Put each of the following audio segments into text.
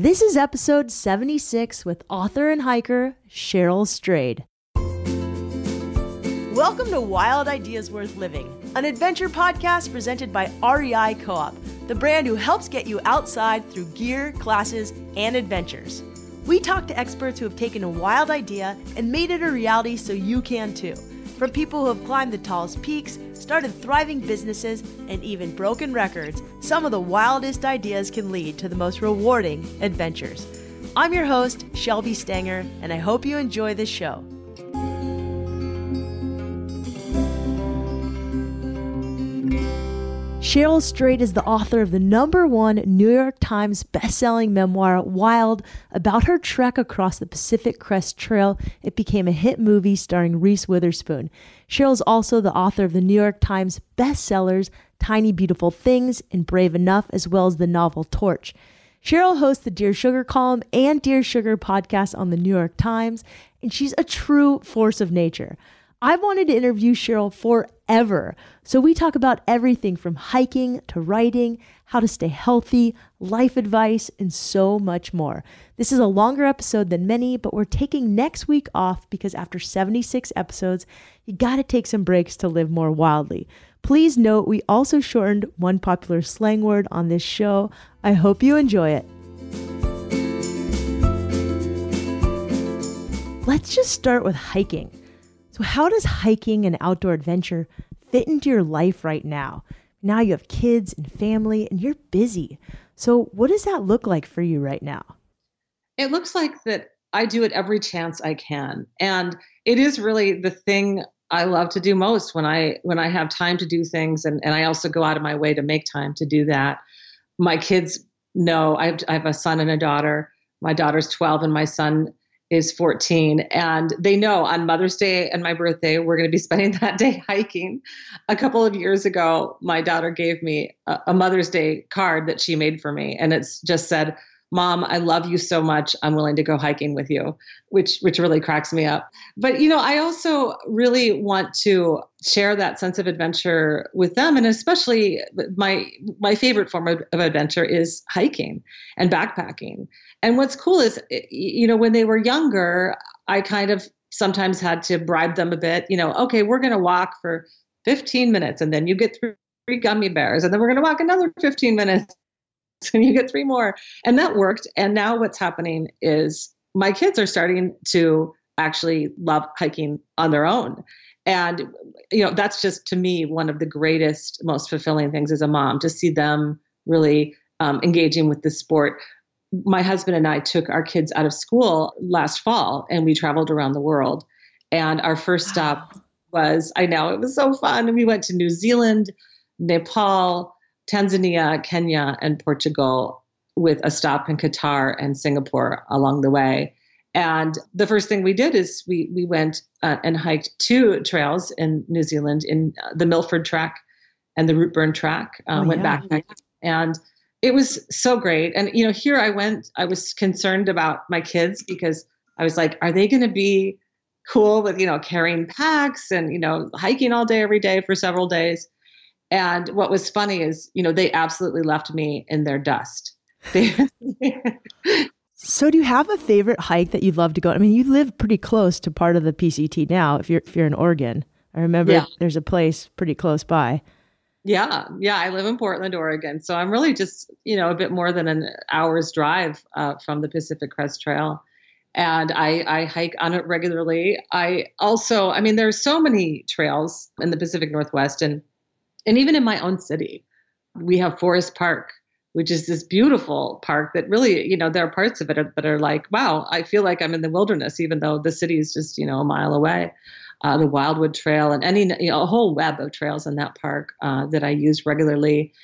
This is episode 76 with author and hiker Cheryl Strayed. Welcome to Wild Ideas Worth Living, an adventure podcast presented by REI Co-op, the brand who helps get you outside through gear, classes, and adventures. We talk to experts who have taken a wild idea and made it a reality so you can too. From people who have climbed the tallest peaks, started thriving businesses, and even broken records, some of the wildest ideas can lead to the most rewarding adventures. I'm your host, Shelby Stanger, and I hope you enjoy this show. Cheryl Strayed is the author of the #1 New York Times bestselling memoir, Wild, about her trek across the Pacific Crest Trail. It became a hit movie starring Reese Witherspoon. Cheryl's also the author of the New York Times bestsellers, Tiny Beautiful Things and Brave Enough, as well as the novel Torch. Cheryl hosts the Dear Sugar column and Dear Sugar podcast on the New York Times, and she's a true force of nature. I've wanted to interview Cheryl forever, so we talk about everything from hiking to writing, how to stay healthy, life advice, and so much more. This is a longer episode than many, but we're taking next week off because after 76 episodes, you gotta take some breaks to live more wildly. Please note we also shortened one popular slang word on this show. I hope you enjoy it. Let's just start with hiking. So how does hiking and outdoor adventure fit into your life right now? Now you have kids and family and you're busy. So what does that look like for you right now? It looks like that I do it every chance I can. And it is really the thing I love to do most when I have time to do things. And I also go out of my way to make time to do that. My kids know I have a son and a daughter. My daughter's 12 and my son is 14. And they know on Mother's Day and my birthday, we're going to be spending that day hiking. A couple of years ago, my daughter gave me a Mother's Day card that she made for me. And it's just said, "Mom, I love you so much. I'm willing to go hiking with you," which really cracks me up. But, you know, I also really want to share that sense of adventure with them. And especially my favorite form of adventure is hiking and backpacking. And what's cool is, you know, when they were younger, I kind of sometimes had to bribe them a bit, you know, okay, we're going to walk for 15 minutes and then you get through 3 gummy bears and then we're going to walk another 15 minutes. And you get 3 more. And that worked. And now what's happening is my kids are starting to actually love hiking on their own. And, you know, that's just, to me, one of the greatest, most fulfilling things as a mom, to see them really engaging with the sport. My husband and I took our kids out of school last fall and we traveled around the world. And our first stop was, I know, it was so fun. And we went to New Zealand, Nepal, Tanzania, Kenya, and Portugal, with a stop in Qatar and Singapore along the way. And the first thing we did is we went and hiked 2 trails in New Zealand, in the Milford Track and the Routeburn Track, backpacking. And it was so great. And, you know, here I went, I was concerned about my kids because I was like, are they going to be cool with, you know, carrying packs and, you know, hiking all day, every day for several days? And what was funny is, you know, they absolutely left me in their dust. So do you have a favorite hike that you'd love to go? I mean, you live pretty close to part of the PCT now if you're in Oregon. I remember There's a place pretty close by. Yeah. I live in Portland, Oregon. So I'm really just, you know, a bit more than an hour's drive from the Pacific Crest Trail. And I hike on it regularly. I also, I mean, there are so many trails in the Pacific Northwest, and even in my own city, we have Forest Park, which is this beautiful park that really, you know, there are parts of it that are like, wow, I feel like I'm in the wilderness, even though the city is just, you know, a mile away. The Wildwood Trail and a whole web of trails in that park that I use regularly.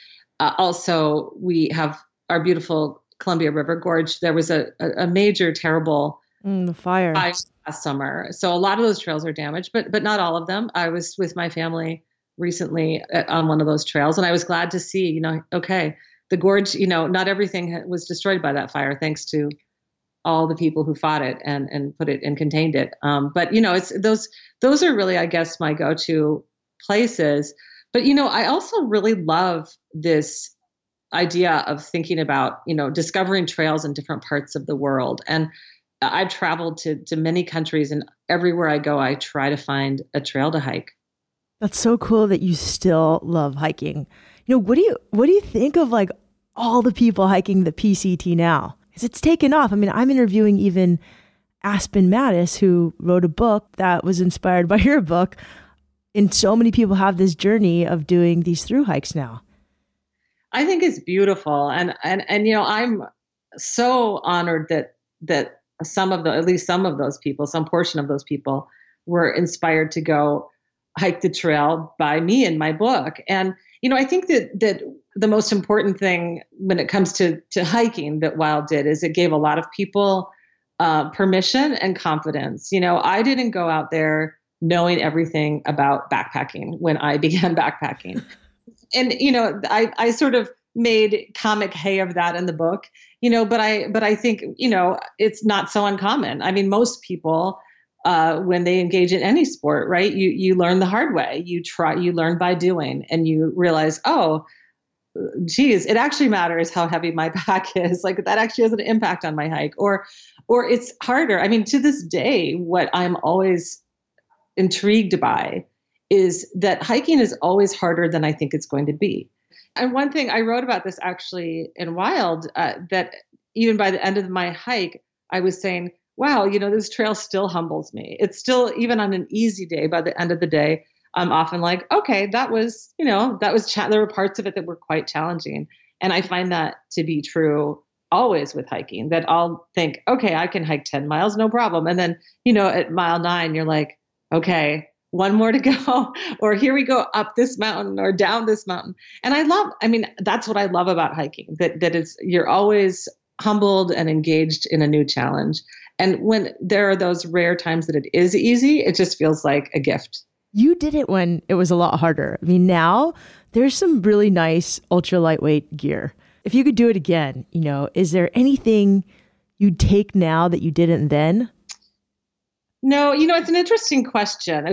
Also, we have our beautiful Columbia River Gorge. There was a major, terrible fire last summer. So a lot of those trails are damaged, but not all of them. I was with my family recently on one of those trails. And I was glad to see, you know, okay, the gorge, you know, not everything was destroyed by that fire, thanks to all the people who fought it and put it and contained it. But, you know, it's those are really, I guess, my go-to places. But, you know, I also really love this idea of thinking about, you know, discovering trails in different parts of the world. And I've traveled to many countries, and everywhere I go, I try to find a trail to hike. That's so cool that you still love hiking. You know, what do you think of like all the people hiking the PCT now? Because it's taken off. I mean, I'm interviewing even Aspen Mattis, who wrote a book that was inspired by your book. And so many people have this journey of doing these through hikes now. I think it's beautiful. And you know, I'm so honored that some portion of those people were inspired to go hike the trail by me in my book. And, you know, I think that the most important thing when it comes to hiking that Wild did is it gave a lot of people permission and confidence. You know, I didn't go out there knowing everything about backpacking when I began backpacking. And, you know, I sort of made comic hay of that in the book, you know, but I think, you know, it's not so uncommon. I mean, most people, when they engage in any sport, right, you learn the hard way, you learn by doing, and you realize, oh, geez, it actually matters how heavy my pack is. Like that actually has an impact on my hike, or it's harder. I mean, to this day, what I'm always intrigued by is that hiking is always harder than I think it's going to be. And one thing I wrote about this actually in Wild, that even by the end of my hike, I was saying, wow, you know, this trail still humbles me. It's still, even on an easy day, by the end of the day, I'm often like, okay, there were parts of it that were quite challenging. And I find that to be true always with hiking, that I'll think, okay, I can hike 10 miles, no problem. And then, you know, at mile 9, you're like, okay, one more to go, or here we go up this mountain or down this mountain. And that's what I love about hiking, that it's, you're always humbled and engaged in a new challenge. And when there are those rare times that it is easy, it just feels like a gift. You did it when it was a lot harder. I mean, now there's some really nice ultra lightweight gear. If you could do it again, you know, is there anything you'd take now that you didn't then? No, you know, it's an interesting question.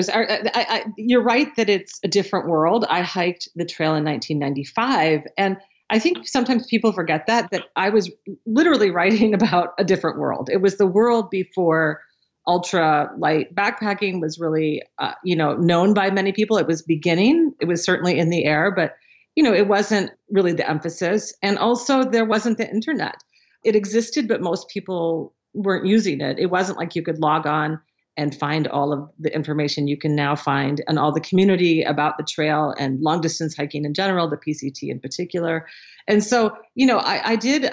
You're right that it's a different world. I hiked the trail in 1995, and I think sometimes people forget that I was literally writing about a different world. It was the world before ultra light backpacking was really, you know, known by many people. It was beginning. It was certainly in the air, but, you know, it wasn't really the emphasis. And also there wasn't the internet. It existed, but most people weren't using it. It wasn't like you could log on and find all of the information you can now find and all the community about the trail and long distance hiking in general, the PCT in particular. And so, you know, I did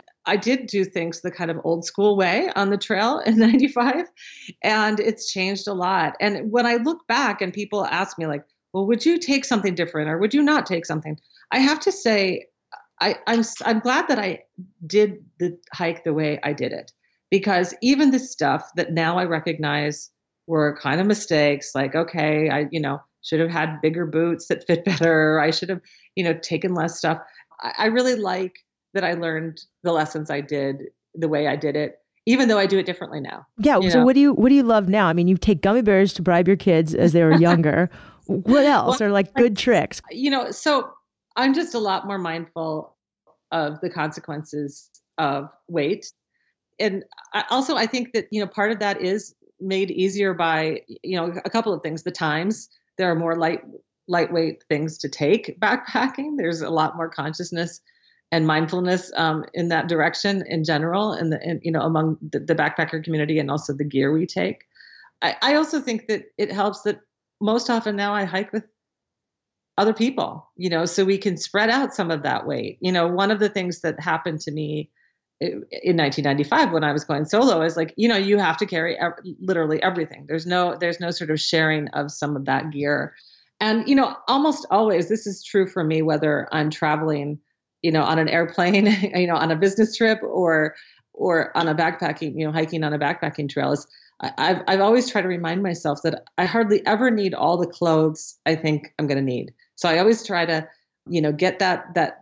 do things the kind of old school way on the trail in 95, and it's changed a lot. And when I look back and people ask me like, well, would you take something different or would you not take something? I have to say, I'm glad that I did the hike the way I did it, because even the stuff that now I recognize were kind of mistakes, like, okay, I, you know, should have had bigger boots that fit better. I should have, you know, taken less stuff. I really like that I learned the lessons I did the way I did it, even though I do it differently now. Yeah. So what do you love now? I mean, you take gummy bears to bribe your kids as they were younger. What else are like good tricks? You know, so I'm just a lot more mindful of the consequences of weight. And also I think that, you know, part of that is made easier by, you know, a couple of things. The times, there are more lightweight things to take backpacking. There's a lot more consciousness and mindfulness in that direction in general, and you know, among the backpacker community and also the gear we take. I also think that it helps that most often now I hike with other people, you know, so we can spread out some of that weight. You know, one of the things that happened to me in 1995, when I was going solo, is like, you know, you have to carry literally everything. There's no sort of sharing of some of that gear. And, you know, almost always, this is true for me, whether I'm traveling, you know, on an airplane, you know, on a business trip or on a backpacking, you know, hiking on a backpacking trail, is I've always tried to remind myself that I hardly ever need all the clothes I think I'm going to need. So I always try to, you know, get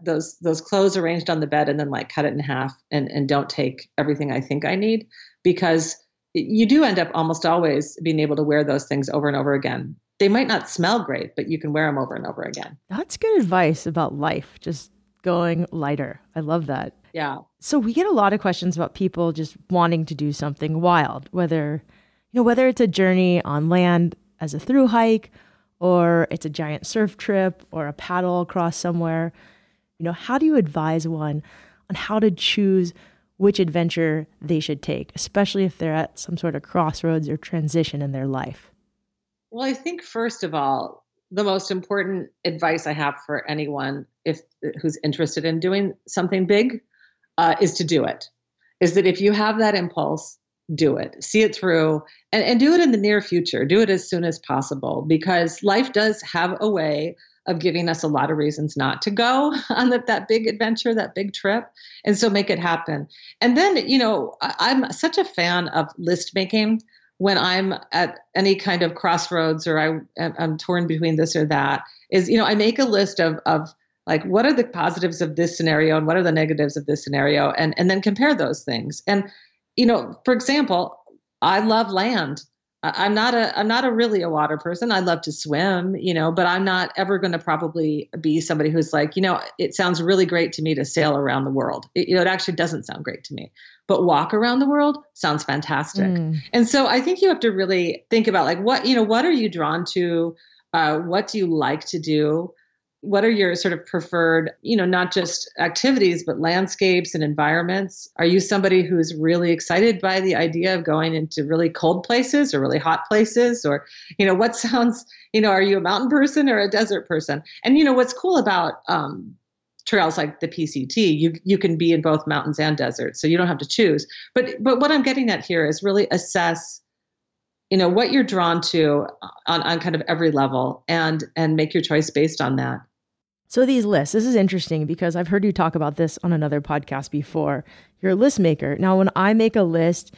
those clothes arranged on the bed and then like cut it in half and don't take everything I think I need, because you do end up almost always being able to wear those things over and over again. They might not smell great, but you can wear them over and over again. That's good advice about life. Just going lighter. I love that. Yeah. So we get a lot of questions about people just wanting to do something wild, whether it's a journey on land as a through hike, or it's a giant surf trip or a paddle across somewhere. How do you advise one on how to choose which adventure they should take, especially if they're at some sort of crossroads or transition in their life? Well, I think first of all, the most important advice I have for anyone who's interested in doing something big is to do it. Is that if you have that impulse, do it, see it through, and do it in the near future. Do it as soon as possible, because life does have a way of giving us a lot of reasons not to go on that big adventure, that big trip. And so make it happen. And then, I'm such a fan of list making. When I'm at any kind of crossroads or I'm torn between this or that, I make a list of like, what are the positives of this scenario and what are the negatives of this scenario? And then compare those things. And, for example, I love land. I'm not really a water person. I love to swim, but I'm not ever going to probably be somebody who's like, it sounds really great to me to sail around the world. It actually doesn't sound great to me, but walk around the world sounds fantastic. Mm. And so I think you have to really think about like, what are you drawn to? What do you like to do? What are your sort of preferred, not just activities, but landscapes and environments? Are you somebody who's really excited by the idea of going into really cold places or really hot places? Or, what sounds, are you a mountain person or a desert person? And, what's cool about trails like the PCT, you can be in both mountains and deserts, so you don't have to choose. But what I'm getting at here is really assess what you're drawn to on kind of every level and make your choice based on that. So these lists, this is interesting because I've heard you talk about this on another podcast before. You're a list maker. Now, when I make a list,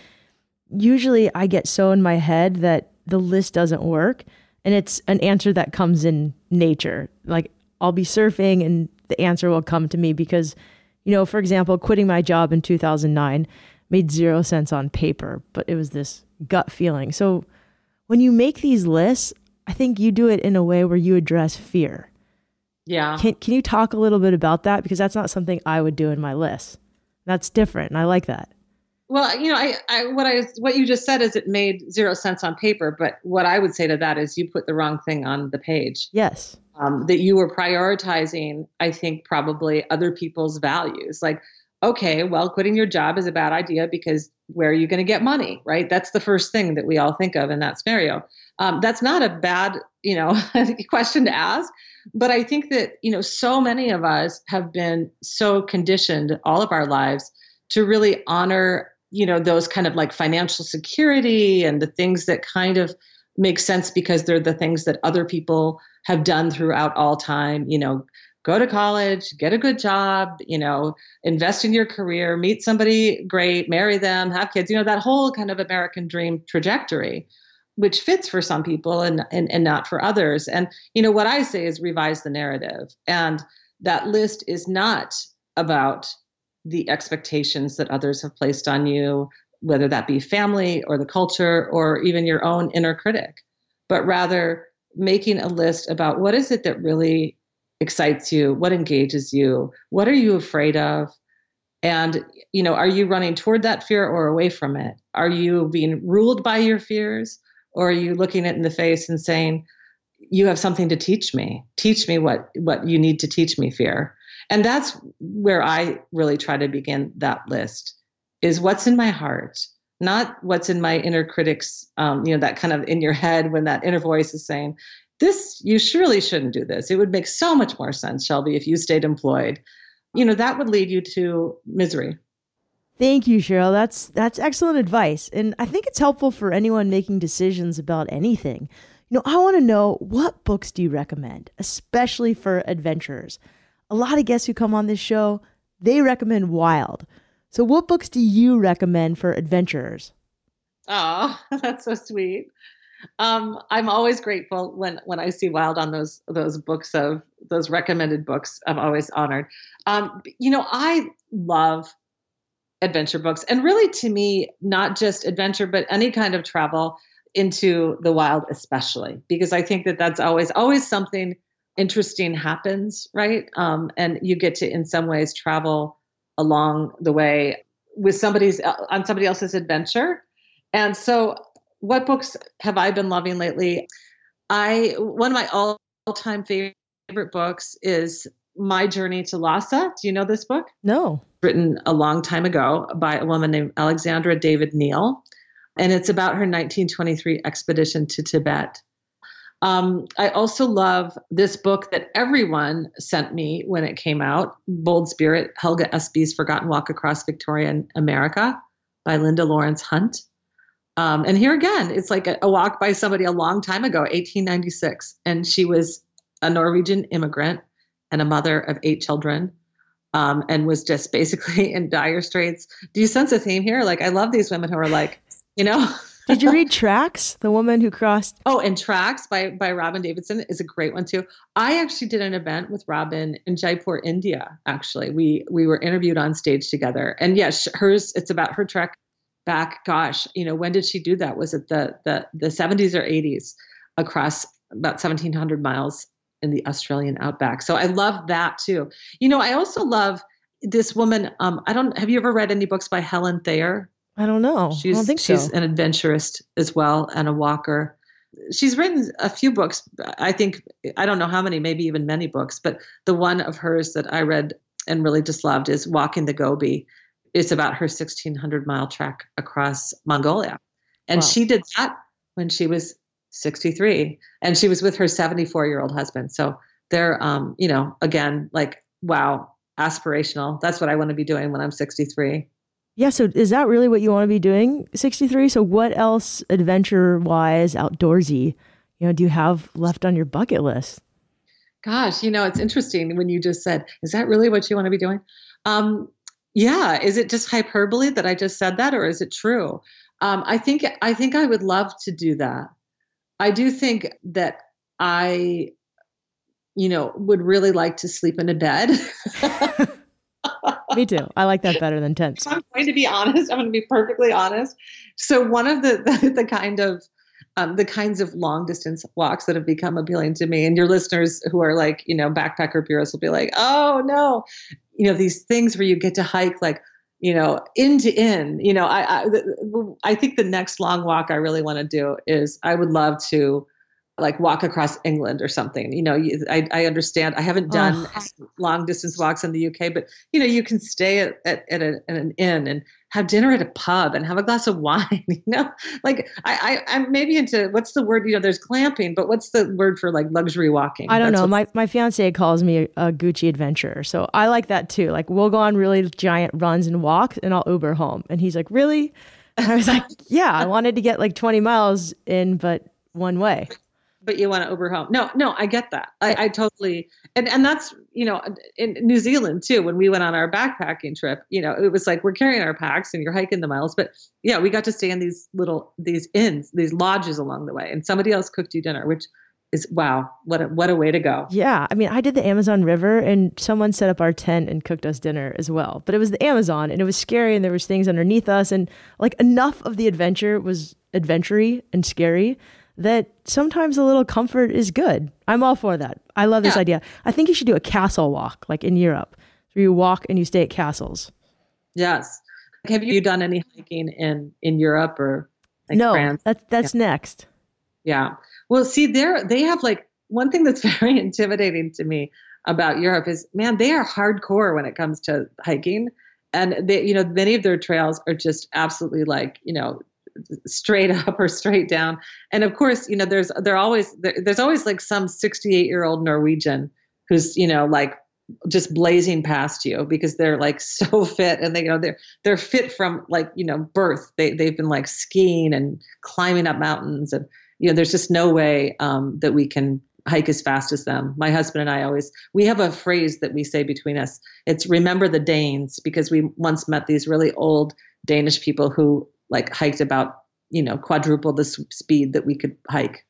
usually I get so in my head that the list doesn't work, and it's an answer that comes in nature. Like I'll be surfing and the answer will come to me because, for example, quitting my job in 2009 made 0 sense on paper, but it was this gut feeling. So when you make these lists, I think you do it in a way where you address fear. Yeah. Can you talk a little bit about that? Because that's not something I would do in my list. That's different. And I like that. Well, what you just said is it made 0 sense on paper. But what I would say to that is you put the wrong thing on the page. Yes. That you were prioritizing, I think, probably other people's values. Like, okay, well, quitting your job is a bad idea because where are you going to get money, right? That's the first thing that we all think of in that scenario. That's not a bad, question to ask. But I think that, so many of us have been so conditioned all of our lives to really honor, those kind of like financial security and the things that kind of make sense because they're the things that other people have done throughout all time, go to college, get a good job, invest in your career, meet somebody great, marry them, have kids, that whole kind of American dream trajectory, which fits for some people and not for others. And, what I say is revise the narrative. And that list is not about the expectations that others have placed on you, whether that be family or the culture or even your own inner critic, but rather making a list about what is it that really excites you, what engages you, what are you afraid of? And, are you running toward that fear or away from it? Are you being ruled by your fears? Or are you looking it in the face and saying, you have something to teach me. Teach me what you need to teach me, fear. And that's where I really try to begin that list, is what's in my heart, not what's in my inner critic's, that kind of in your head when that inner voice is saying, this, you surely shouldn't do this. It would make so much more sense, Shelby, if you stayed employed. That would lead you to misery. Thank you, Cheryl. That's excellent advice. And I think it's helpful for anyone making decisions about anything. I want to know, what books do you recommend, especially for adventurers? A lot of guests who come on this show, they recommend Wild. So what books do you recommend for adventurers? Oh, that's so sweet. I'm always grateful when I see Wild on those books of those recommended books. I'm always honored. I love adventure books, and really to me, not just adventure, but any kind of travel into the wild, especially because I think that that's always something interesting happens, right? And you get to, in some ways, travel along the way with somebody else's adventure. And so what books have I been loving lately? One of my all-time favorite books is My Journey to Lhasa. Do you know this book? No. Written a long time ago by a woman named Alexandra David Neal. And it's about her 1923 expedition to Tibet. I also love this book that everyone sent me when it came out, Bold Spirit, Helga Espy's Forgotten Walk Across Victorian America by Linda Lawrence Hunt. And here again, it's like a walk by somebody a long time ago, 1896. And she was a Norwegian immigrant and a mother of 8 children, and was just basically in dire straits. Do you sense a theme here? Like, I love these women who are like, you know. Did you read Tracks, the woman who crossed? Oh, and Tracks by Robin Davidson is a great one too. I actually did an event with Robin in Jaipur, India, actually. We were interviewed on stage together. And yes, hers, it's about her trek back, gosh, you know, when did she do that? Was it the 70s or 80s across about 1,700 miles in the Australian outback? So I love that too. You know, I also love this woman. Have you ever read any books by Helen Thayer? I don't know. She's an adventurist as well and a walker. She's written a few books. I think, I don't know how many, maybe even many books, but the one of hers that I read and really just loved is Walking the Gobi. It's about her 1,600-mile trek across Mongolia. And She did that when she was 63. And she was with her 74-year-old husband. So they're, you know, again, like, wow, aspirational. That's what I want to be doing when I'm 63. Yeah. So is that really what you want to be doing, 63? So what else adventure-wise, outdoorsy, you know, do you have left on your bucket list? Gosh, you know, it's interesting when you just said, is that really what you want to be doing? Yeah. Is it just hyperbole that I just said that, or is it true? I think I would love to do that. I do think that I, you know, would really like to sleep in a bed. Me too. I like that better than tents. I'm going to be honest. I'm going to be perfectly honest. So one of the kinds of long distance walks that have become appealing to me, and your listeners who are like, you know, backpacker purists will be like, oh no. You know, these things where you get to hike, like, you know, end to end. You know, I think the next long walk I really want to do is, I would love to, like, walk across England or something. You know, I understand. I haven't done long distance walks in the UK, but, you know, you can stay at an inn and have dinner at a pub and have a glass of wine. You know, like, I'm maybe into, what's the word? You know, there's glamping, but what's the word for, like, luxury walking? I don't know. My fiance calls me a Gucci adventurer. So I like that too. Like, we'll go on really giant runs and walks, and I'll Uber home. And he's like, really? And I was like, yeah, I wanted to get like 20 miles in, but one way. But you want to Uber home. No, I get that. I totally, and that's, you know, in New Zealand too, when we went on our backpacking trip, you know, it was like, we're carrying our packs and you're hiking the miles, but yeah, we got to stay in these inns, these lodges along the way, and somebody else cooked you dinner, which is, wow, what a way to go. Yeah. I mean, I did the Amazon River, and someone set up our tent and cooked us dinner as well, but it was the Amazon, and it was scary, and there was things underneath us, and like, enough of the adventure was adventure-y and scary that sometimes a little comfort is good. I'm all for that. I love this idea. I think you should do a castle walk, like in Europe, where you walk and you stay at castles. Yes. Have you done any hiking in Europe or like France? No, that's next. Yeah. Well, see, they have, like, one thing that's very intimidating to me about Europe is, man, they are hardcore when it comes to hiking. And they, you know, many of their trails are just absolutely, like, you know, straight up or straight down. And of course, you know, there's always like some 68-year-old Norwegian who's, you know, like, just blazing past you because they're, like, so fit, and they, you know, they're fit from, like, you know, birth. They've been, like, skiing and climbing up mountains, and, you know, there's just no way that we can hike as fast as them. My husband and I we have a phrase that we say between us. It's remember the Danes, because we once met these really old Danish people who, like, hiked about, you know, quadruple the speed that we could hike.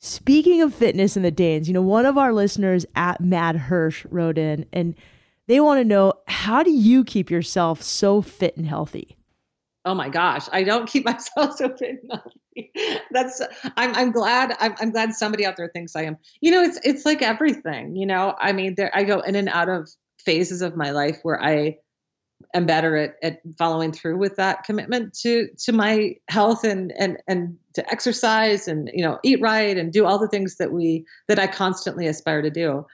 Speaking of fitness and the Danes, you know, one of our listeners at Mad Hirsch wrote in, and they want to know, how do you keep yourself so fit and healthy? oh my gosh, I don't keep myself so big. That's, I'm glad somebody out there thinks I am. You know, it's like everything, you know, I mean, there, I go in and out of phases of my life where I am better at following through with that commitment to my health and to exercise and, you know, eat right and do all the things that I constantly aspire to do.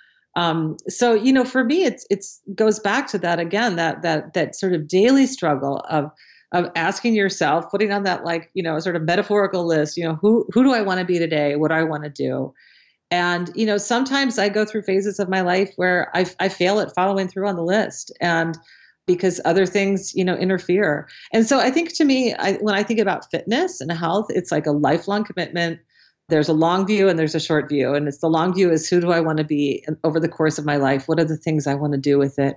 So, you know, for me, it's goes back to that again, that sort of daily struggle of asking yourself, putting on that, like, you know, sort of metaphorical list, you know, who do I want to be today? What do I want to do? And, you know, sometimes I go through phases of my life where I fail at following through on the list, and because other things, you know, interfere. And so I think, to me, when I think about fitness and health, it's like a lifelong commitment. There's a long view and there's a short view. And it's the long view is, who do I want to be over the course of my life? What are the things I want to do with it?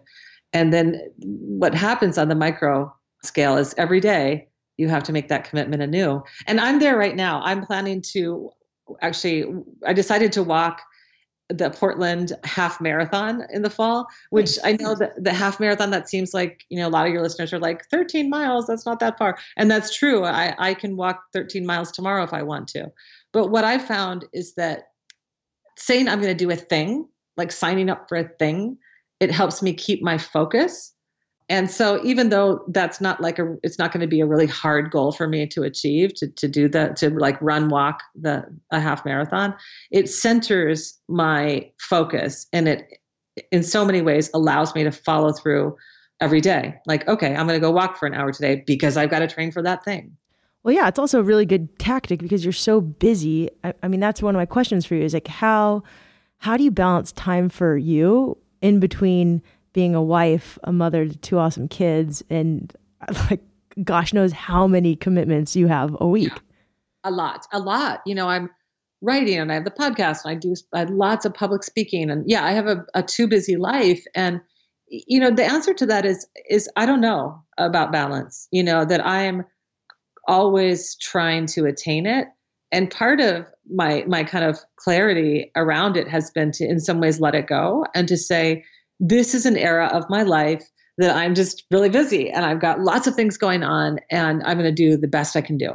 And then what happens on the micro scale is, every day you have to make that commitment anew. And I'm there right now. I'm planning to I decided to walk the Portland half marathon in the fall, which I know that the half marathon, that seems like, you know, a lot of your listeners are like, 13 miles, that's not that far. And that's true. I can walk 13 miles tomorrow if I want to. But what I found is that saying I'm going to do a thing, like signing up for a thing, it helps me keep my focus. And so even though that's not like it's not going to be a really hard goal for me to achieve, to do that, to like run, walk a half marathon, it centers my focus, and it in so many ways allows me to follow through every day. Like, okay, I'm going to go walk for an hour today because I've got to train for that thing. Well, yeah, it's also a really good tactic because you're so busy. I mean, that's one of my questions for you is like, how do you balance time for you in between being a wife, a mother to two awesome kids, and like, gosh knows how many commitments you have a week? A lot. You know, I'm writing and I have the podcast and I have lots of public speaking, and yeah, I have a too busy life. And, you know, the answer to that is I don't know about balance, you know, that I'm always trying to attain it. And part of my kind of clarity around it has been to, in some ways, let it go and to say, this is an era of my life that I'm just really busy and I've got lots of things going on, and I'm going to do the best I can do.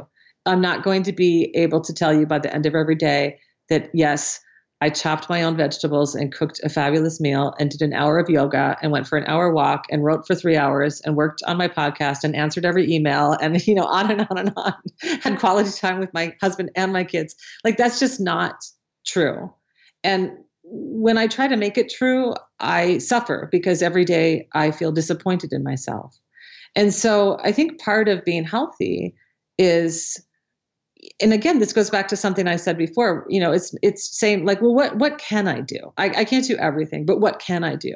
I'm not going to be able to tell you by the end of every day that, yes, I chopped my own vegetables and cooked a fabulous meal and did an hour of yoga and went for an hour walk and wrote for 3 hours and worked on my podcast and answered every email and, you know, on and on and on, had quality time with my husband and my kids. Like, that's just not true. And when I try to make it true, I suffer because every day I feel disappointed in myself. And so I think part of being healthy is, and again, this goes back to something I said before, you know, it's saying like, well, what can I do? I can't do everything, but what can I do?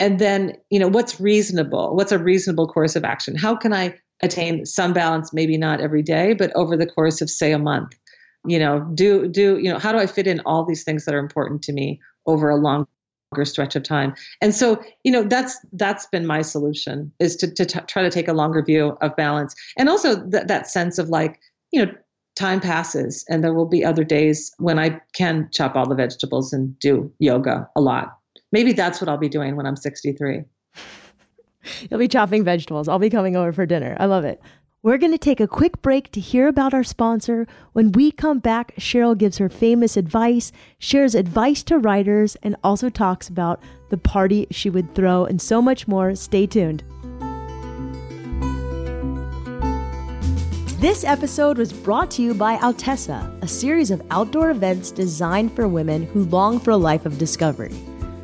And then, you know, what's reasonable? What's a reasonable course of action? How can I attain some balance? Maybe not every day, but over the course of, say, a month, you know, you know, how do I fit in all these things that are important to me over a longer stretch of time? And so, you know, that's been my solution, is to try to take a longer view of balance. And also that sense of like, you know, time passes and there will be other days when I can chop all the vegetables and do yoga a lot. Maybe that's what I'll be doing when I'm 63. You'll be chopping vegetables. I'll be coming over for dinner. I love it. We're going to take a quick break to hear about our sponsor. When we come back, Cheryl gives her famous advice, shares advice to writers, and also talks about the party she would throw and so much more. Stay tuned. This episode was brought to you by Altessa, a series of outdoor events designed for women who long for a life of discovery.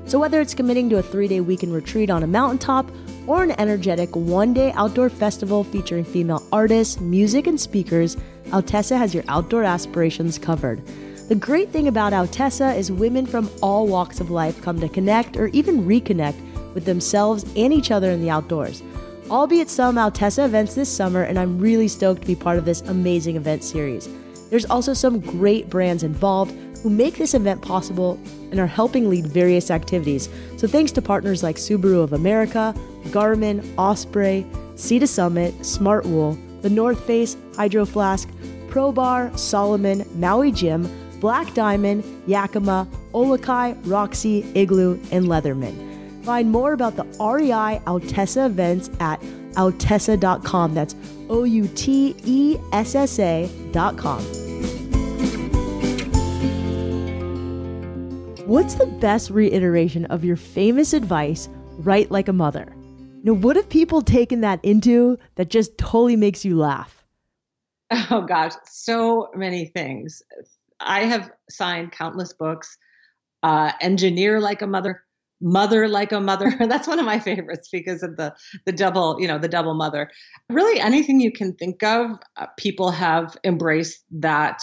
So whether it's committing to a 3-day weekend retreat on a mountaintop or an energetic 1-day outdoor festival featuring female artists, music, and speakers, Altessa has your outdoor aspirations covered. The great thing about Altessa is women from all walks of life come to connect or even reconnect with themselves and each other in the outdoors. I'll be at some Altessa events this summer, and I'm really stoked to be part of this amazing event series. There's also some great brands involved who make this event possible and are helping lead various activities. So thanks to partners like Subaru of America, Garmin, Osprey, Sea to Summit, Smartwool, The North Face, Hydro Flask, ProBar, Solomon, Maui Jim, Black Diamond, Yakima, Olakai, Roxy, Igloo, and Leatherman. Find more about the REI Altessa events at altessa.com. That's outessa.com. What's the best reiteration of your famous advice, write like a mother? Now, what have people taken that into that just totally makes you laugh? Oh, gosh, so many things. I have signed countless books, engineer like a mother, mother like a mother. That's one of my favorites because of the double mother. Really, anything you can think of, people have embraced that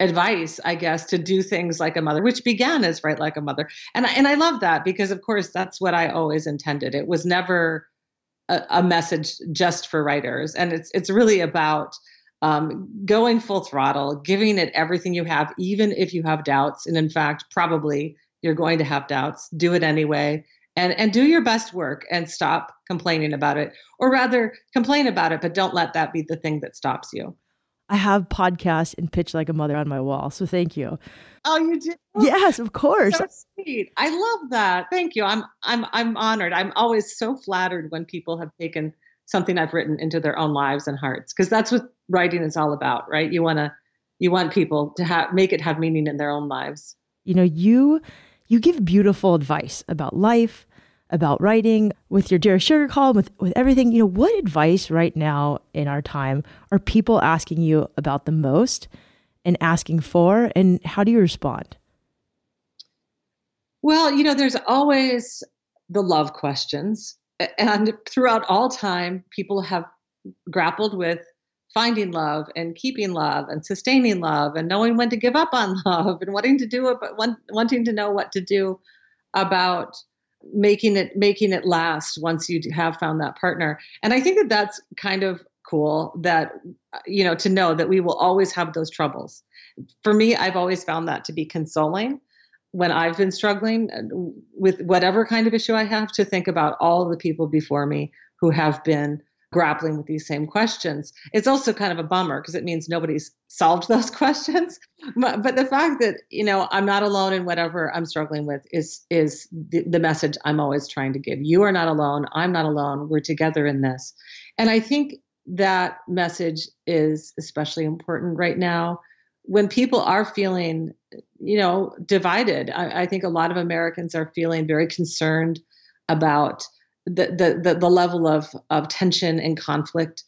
advice, I guess, to do things like a mother, which began as write like a mother. And I love that because, of course, that's what I always intended. It was never a message just for writers. And it's really about going full throttle, giving it everything you have, even if you have doubts. And in fact, probably you're going to have doubts. Do it anyway and do your best work and stop complaining about it, or rather complain about it, but don't let that be the thing that stops you. I have podcasts and Pitch Like a Mother on my wall. So thank you. Oh, you do? Yes, of course. So sweet. I love that. Thank you. I'm honored. I'm always so flattered when people have taken something I've written into their own lives and hearts, because that's what writing is all about, right? You want people to make it have meaning in their own lives. You know, you give beautiful advice about life, about writing, with your Dear Sugar column, with everything. You know, what advice right now in our time are people asking you about the most and asking for, and how do you respond? Well, you know, there's always the love questions. And throughout all time, people have grappled with finding love and keeping love and sustaining love and knowing when to give up on love and wanting to know what to do about making it last once you have found that partner. And I think that that's kind of cool, that, you know, to know that we will always have those troubles. For me, I've always found that to be consoling when I've been struggling with whatever kind of issue I have, to think about all the people before me who have been grappling with these same questions. It's also kind of a bummer because it means nobody's solved those questions. But the fact that, you know, I'm not alone in whatever I'm struggling with is the message I'm always trying to give. You are not alone. I'm not alone. We're together in this. And I think that message is especially important right now when people are feeling, you know, divided. I think a lot of Americans are feeling very concerned about the level of tension and conflict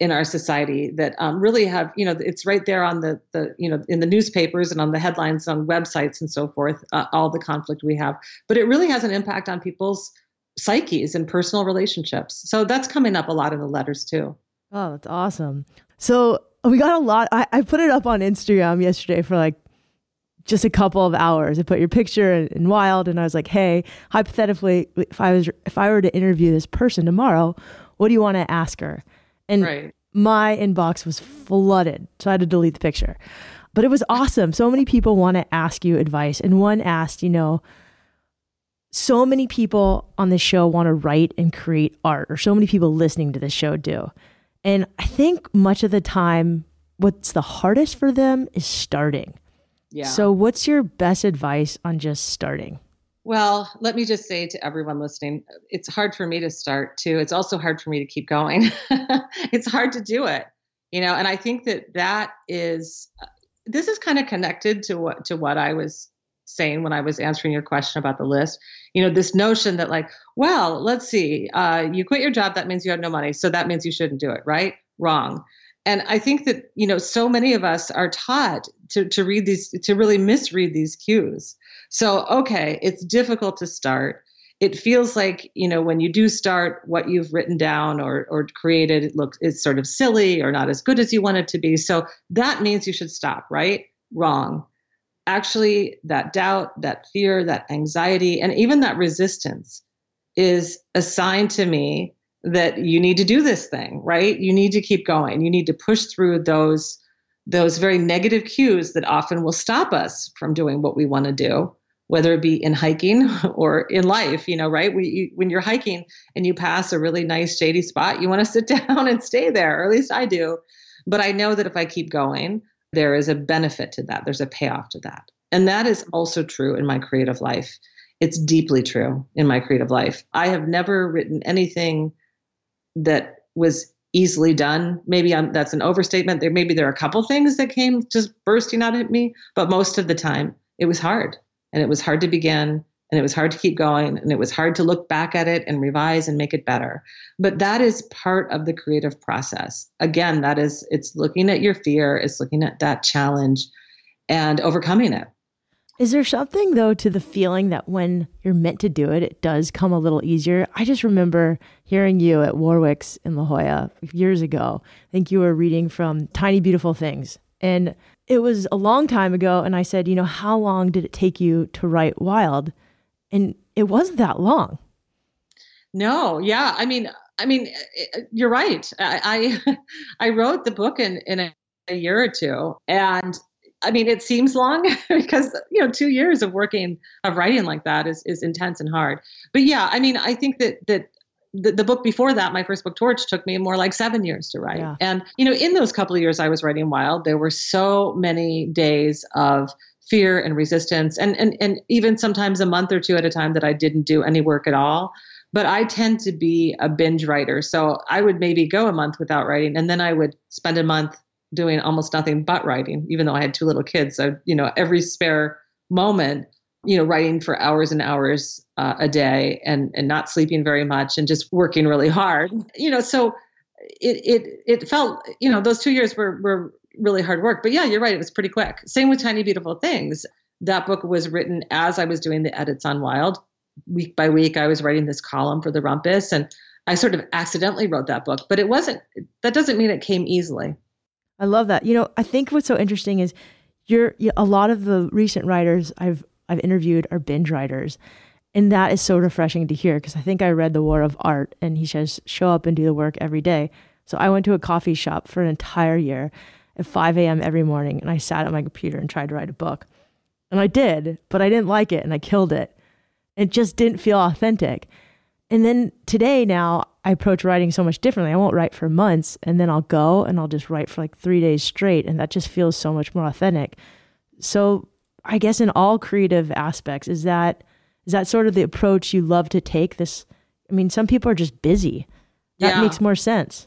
in our society that really have, you know, it's right there on the you know, in the newspapers and on the headlines, on websites and so forth, all the conflict we have, but it really has an impact on people's psyches and personal relationships. So that's coming up a lot in the letters too. Oh, that's awesome. So we got a lot. I put it up on Instagram yesterday for like just a couple of hours. I put your picture in Wild, and I was like, hey, hypothetically, if I were to interview this person tomorrow, what do you want to ask her? And my inbox was flooded, so I had to delete the picture. But it was awesome. So many people want to ask you advice. And one asked, you know, so many people on this show want to write and create art, or so many people listening to this show do. And I think much of the time, what's the hardest for them is starting. Yeah. So what's your best advice on just starting? Well, let me just say to everyone listening, it's hard for me to start too. It's also hard for me to keep going. It's hard to do it, you know, and I think this is kind of connected to what I was saying when I was answering your question about the list. You know, this notion that like, well, let's see, you quit your job. That means you have no money. So that means you shouldn't do it, right? Wrong. And I think that, you know, so many of us are taught to read these, to really misread these cues. So, okay, it's difficult to start. It feels like, you know, when you do start, what you've written down or created is sort of silly or not as good as you want it to be. So that means you should stop, right? Wrong. Actually, that doubt, that fear, that anxiety, and even that resistance is a sign to me that you need to do this thing, right? You need to keep going. You need to push through those very negative cues that often will stop us from doing what we want to do, whether it be in hiking or in life, you know, right? When you're hiking and you pass a really nice shady spot, you want to sit down and stay there, or at least I do. But I know that if I keep going, there is a benefit to that. There's a payoff to that. And that is also true in my creative life. It's deeply true in my creative life. I have never written anything that was easily done. Maybe that's an overstatement. Maybe there are a couple things that came just bursting out at me, but most of the time it was hard, and it was hard to begin, and it was hard to keep going, and it was hard to look back at it and revise and make it better. But that is part of the creative process. Again, it's looking at your fear, it's looking at that challenge and overcoming it. Is there something, though, to the feeling that when you're meant to do it, it does come a little easier? I just remember hearing you at Warwick's in La Jolla years ago. I think you were reading from Tiny Beautiful Things. And it was a long time ago. And I said, you know, how long did it take you to write Wild? And it wasn't that long. No. Yeah. I mean, you're right. I wrote the book in a year or two, and I mean, it seems long because, you know, 2 years of writing like that is intense and hard. But yeah, I mean, I think that the book before that, my first book, Torch, took me more like 7 years to write. Yeah. And, you know, in those couple of years I was writing Wild, there were so many days of fear and resistance and even sometimes a month or two at a time that I didn't do any work at all. But I tend to be a binge writer. So I would maybe go a month without writing, and then I would spend a month doing almost nothing but writing, even though I had two little kids. So, you know, every spare moment, you know, writing for hours and hours a day and not sleeping very much and just working really hard, you know, so it felt, you know, those 2 years were really hard work. But yeah, you're right. It was pretty quick. Same with Tiny Beautiful Things. That book was written as I was doing the edits on Wild. Week by week, I was writing this column for the Rumpus, and I sort of accidentally wrote that book, but that doesn't mean it came easily. I love that. You know, I think what's so interesting is a lot of the recent writers I've interviewed are binge writers. And that is so refreshing to hear, because I think I read The War of Art, and he says, show up and do the work every day. So I went to a coffee shop for an entire year at 5 a.m. every morning, and I sat at my computer and tried to write a book. And I did, but I didn't like it, and I killed it. It just didn't feel authentic. And then today now, I approach writing so much differently. I won't write for months, and then I'll go and I'll just write for like 3 days straight. And that just feels so much more authentic. So I guess in all creative aspects, is that sort of the approach you love to take? Some people are just busy. That makes more sense.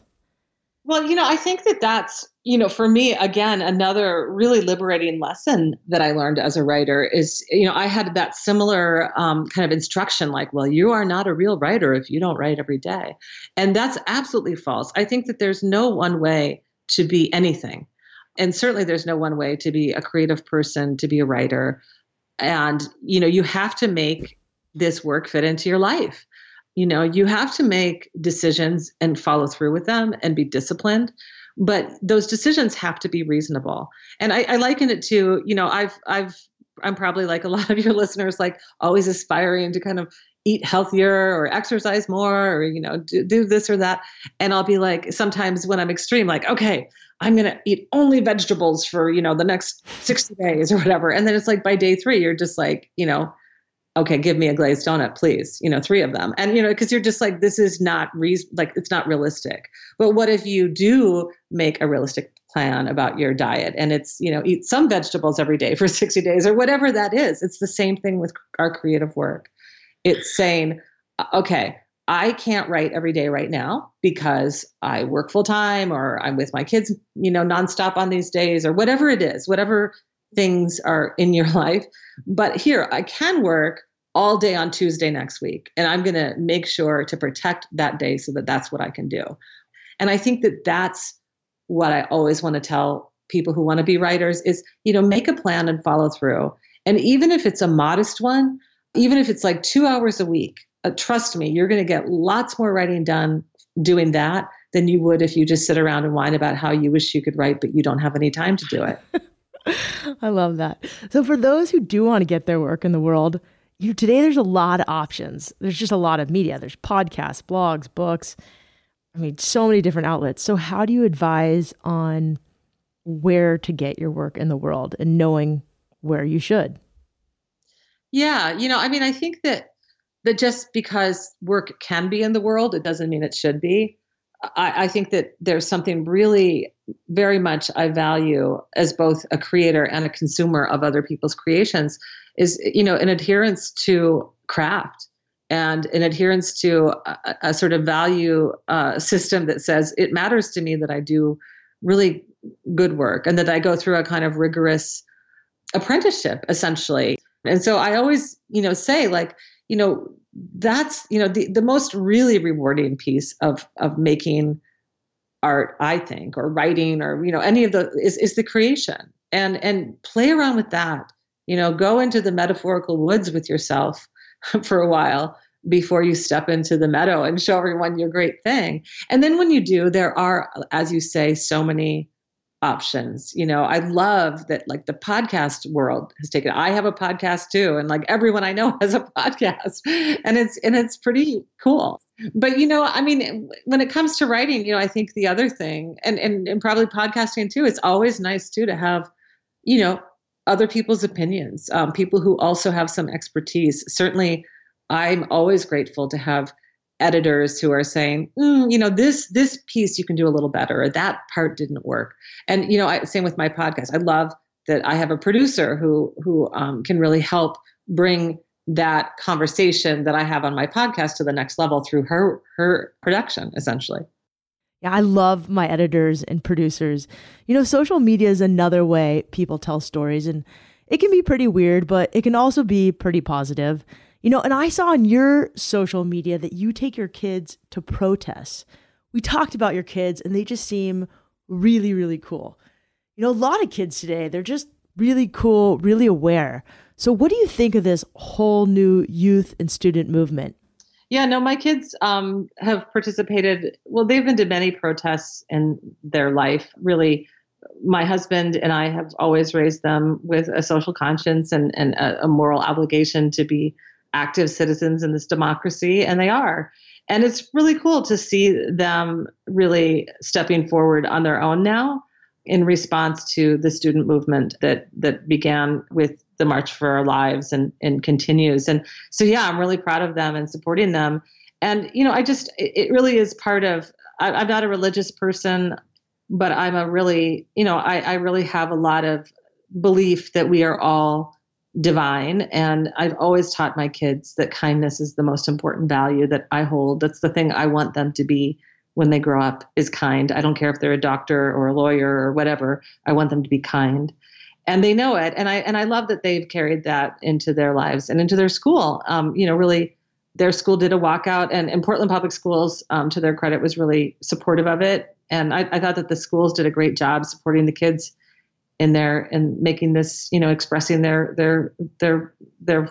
Well, you know, I think that's, you know, for me, again, another really liberating lesson that I learned as a writer is, you know, I had that similar kind of instruction, like, well, you are not a real writer if you don't write every day. And that's absolutely false. I think that there's no one way to be anything. And certainly there's no one way to be a creative person, to be a writer. And, you know, you have to make this work fit into your life. You know, you have to make decisions and follow through with them and be disciplined, but those decisions have to be reasonable. And I liken it to, you know, I'm probably like a lot of your listeners, like always aspiring to kind of eat healthier or exercise more, or, you know, do this or that. And I'll be like, sometimes when I'm extreme, like, okay, I'm going to eat only vegetables for, you know, the next 60 days or whatever. And then it's like by day 3, you're just like, you know, okay, give me a glazed donut, please, you know, 3 of them. And, you know, because you're just like, this is not it's not realistic. But what if you do make a realistic plan about your diet, and it's, you know, eat some vegetables every day for 60 days or whatever that is? It's the same thing with our creative work. It's saying, okay, I can't write every day right now because I work full time, or I'm with my kids, you know, nonstop on these days, or whatever it is, whatever things are in your life. But here, I can work all day on Tuesday next week, and I'm going to make sure to protect that day so that that's what I can do. And I think that that's what I always want to tell people who want to be writers is, you know, make a plan and follow through. And even if it's a modest one, even if it's like 2 hours a week, trust me, you're going to get lots more writing done doing that than you would if you just sit around and whine about how you wish you could write, but you don't have any time to do it. I love that. So for those who do want to get their work in the world, you know, today there's a lot of options. There's just a lot of media. There's podcasts, blogs, books. I mean, so many different outlets. So how do you advise on where to get your work in the world and knowing where you should? Yeah. You know, I mean, I think that just because work can be in the world, it doesn't mean it should be. I think that there's something really very much I value as both a creator and a consumer of other people's creations is, you know, an adherence to craft and an adherence to a sort of value system that says it matters to me that I do really good work and that I go through a kind of rigorous apprenticeship, essentially. And so I always, say that's, the most really rewarding piece of making art, I think, or writing or, any of the is the creation, and play around with that, go into the metaphorical woods with yourself for a while before you step into the meadow and show everyone your great thing. And then when you do, there are, as you say, so many options. I love that the podcast world has taken, I have a podcast too. And everyone I know has a podcast, and it's pretty cool. But, when it comes to writing, I think the other thing and probably podcasting too, it's always nice too, to have, other people's opinions, people who also have some expertise. Certainly I'm always grateful to have editors who are saying, this piece you can do a little better, or that part didn't work. And, same with my podcast. I love that I have a producer who can really help bring that conversation that I have on my podcast to the next level through her production, essentially. Yeah, I love my editors and producers. Social media is another way people tell stories, and it can be pretty weird, but it can also be pretty positive. And I saw on your social media that you take your kids to protests. We talked about your kids, and they just seem really, really cool. A lot of kids today, they're just really cool, really aware. So what do you think of this whole new youth and student movement? Yeah, no, my kids have participated. Well, they've been to many protests in their life. Really, my husband and I have always raised them with a social conscience and a moral obligation to be active citizens in this democracy, and they are. And it's really cool to see them really stepping forward on their own now in response to the student movement that began with the March for Our Lives and continues. And so, yeah, I'm really proud of them and supporting them. And, it really is part of, I'm not a religious person, but I'm a really, I really have a lot of belief that we are all divine. And I've always taught my kids that kindness is the most important value that I hold. That's the thing I want them to be when they grow up, is kind. I don't care if they're a doctor or a lawyer or whatever. I want them to be kind. And they know it. And I love that they've carried that into their lives and into their school. Really, their school did a walkout, and Portland Public Schools, to their credit, was really supportive of it. And I thought that the schools did a great job supporting the kids in their, and making this, expressing their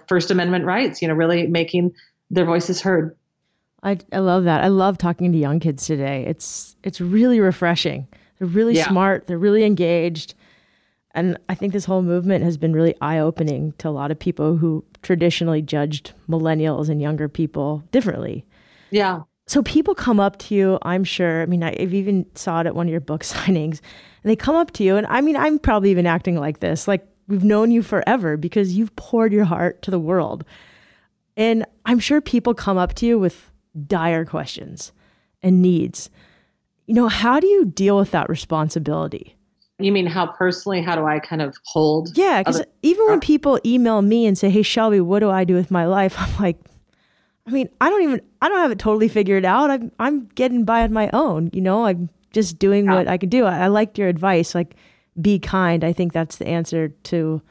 First Amendment rights, really making their voices heard. I love that. I love talking to young kids today. It's really refreshing. They're really smart. They're really engaged. And I think this whole movement has been really eye-opening to a lot of people who traditionally judged millennials and younger people differently. Yeah. So people come up to you, I'm sure. I mean, I even saw it at one of your book signings. And they come up to you, and I mean, I'm probably even acting like this. We've known you forever because you've poured your heart to the world. And I'm sure people come up to you with dire questions and needs. How do you deal with that responsibility? You mean how personally, how do I kind of hold? Yeah, because even when people email me and say, hey, Shelby, what do I do with my life? I'm like, I don't have it totally figured out. I'm getting by on my own. I'm just doing what I can do. I liked your advice, be kind. I think that's the answer to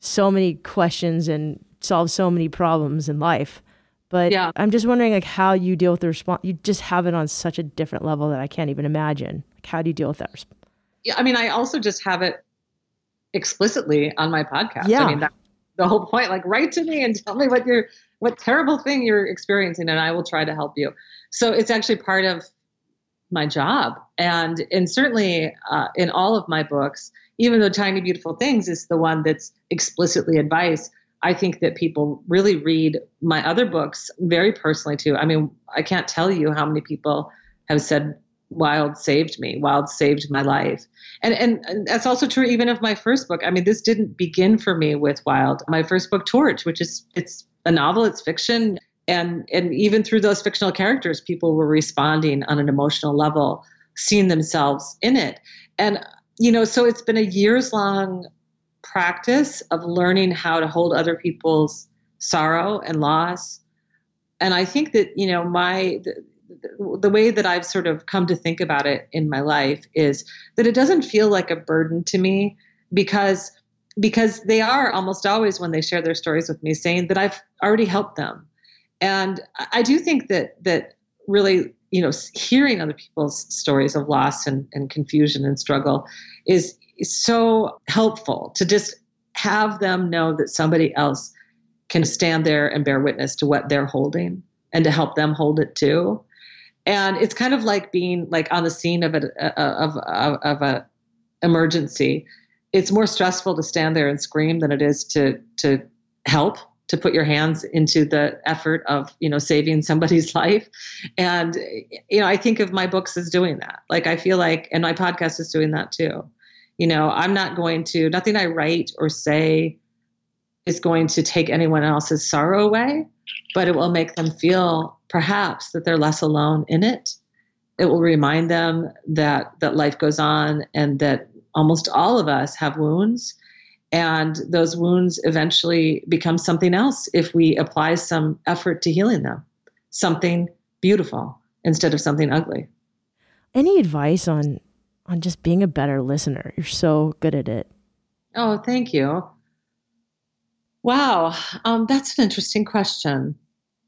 so many questions and solve so many problems in life. But yeah. I'm just wondering how you deal with the response. You just have it on such a different level that I can't even imagine. How do you deal with that response? Yeah, I mean, I also just have it explicitly on my podcast. Yeah. I mean, that's the whole point. Write to me and tell me what terrible thing you're experiencing, and I will try to help you. So it's actually part of my job. And certainly in all of my books, even though Tiny Beautiful Things is the one that's explicitly advice, I think that people really read my other books very personally too. I mean, I can't tell you how many people have said, Wild saved me. Wild saved my life. And that's also true even of my first book. I mean, this didn't begin for me with Wild. My first book, Torch, which is, it's a novel, it's fiction. And even through those fictional characters, people were responding on an emotional level, seeing themselves in it. And, so it's been a years long practice of learning how to hold other people's sorrow and loss And I think that, you know, the way that I've sort of come to think about it in my life is that it doesn't feel like a burden to me, because they are almost always, when they share their stories with me, saying that I've already helped them. And I do think that really, you know, hearing other people's stories of loss and confusion and struggle is so helpful, to just have them know that somebody else can stand there and bear witness to what they're holding and to help them hold it too. And it's kind of like being like on the scene of a emergency. It's more stressful to stand there and scream than it is to help, to put your hands into the effort of, you know, saving somebody's life. And, you know, I think of my books as doing that. Like, I feel like, and my podcast is doing that too. You know, I'm not going to, nothing I write or say is going to take anyone else's sorrow away, but it will make them feel perhaps that they're less alone in it. It will remind them that life goes on, and that almost all of us have wounds, and those wounds eventually become something else if we apply some effort to healing them, something beautiful instead of something ugly. Any advice on just being a better listener? You're so good at it. Oh, thank you. Wow. That's an interesting question.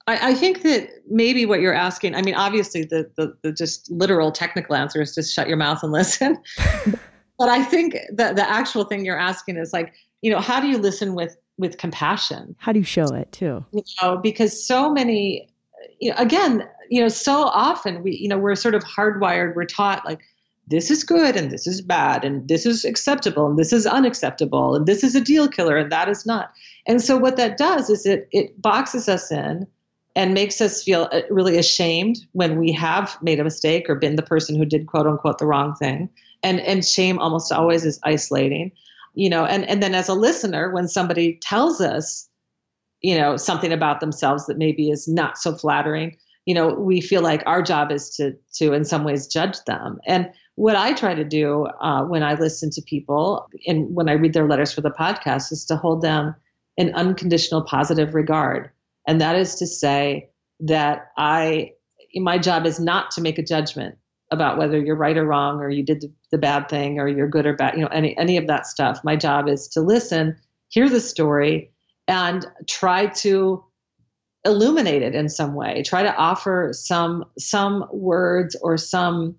I think that maybe what you're asking, I mean, obviously the just literal technical answer is just shut your mouth and listen. But I think that the actual thing you're asking is, like, you know, how do you listen with compassion? How do you show it too? You know, because so many, you know, again, you know, so often we, you know, we're sort of hardwired. We're taught, like, this is good and this is bad and this is acceptable and this is unacceptable and this is a deal killer and that is not. And so what that does is it boxes us in and makes us feel really ashamed when we have made a mistake or been the person who did, quote unquote, the wrong thing. And shame almost always is isolating, you know, and then as a listener, when somebody tells us, you know, something about themselves that maybe is not so flattering, you know, we feel like our job is to in some ways judge them. And what I try to do when I listen to people and when I read their letters for the podcast is to hold them in unconditional positive regard. And that is to say that my job is not to make a judgment about whether you're right or wrong, or you did the bad thing, or you're good or bad, you know, any of that stuff. My job is to listen, hear the story, and try to illuminate it in some way. Try to offer some words or some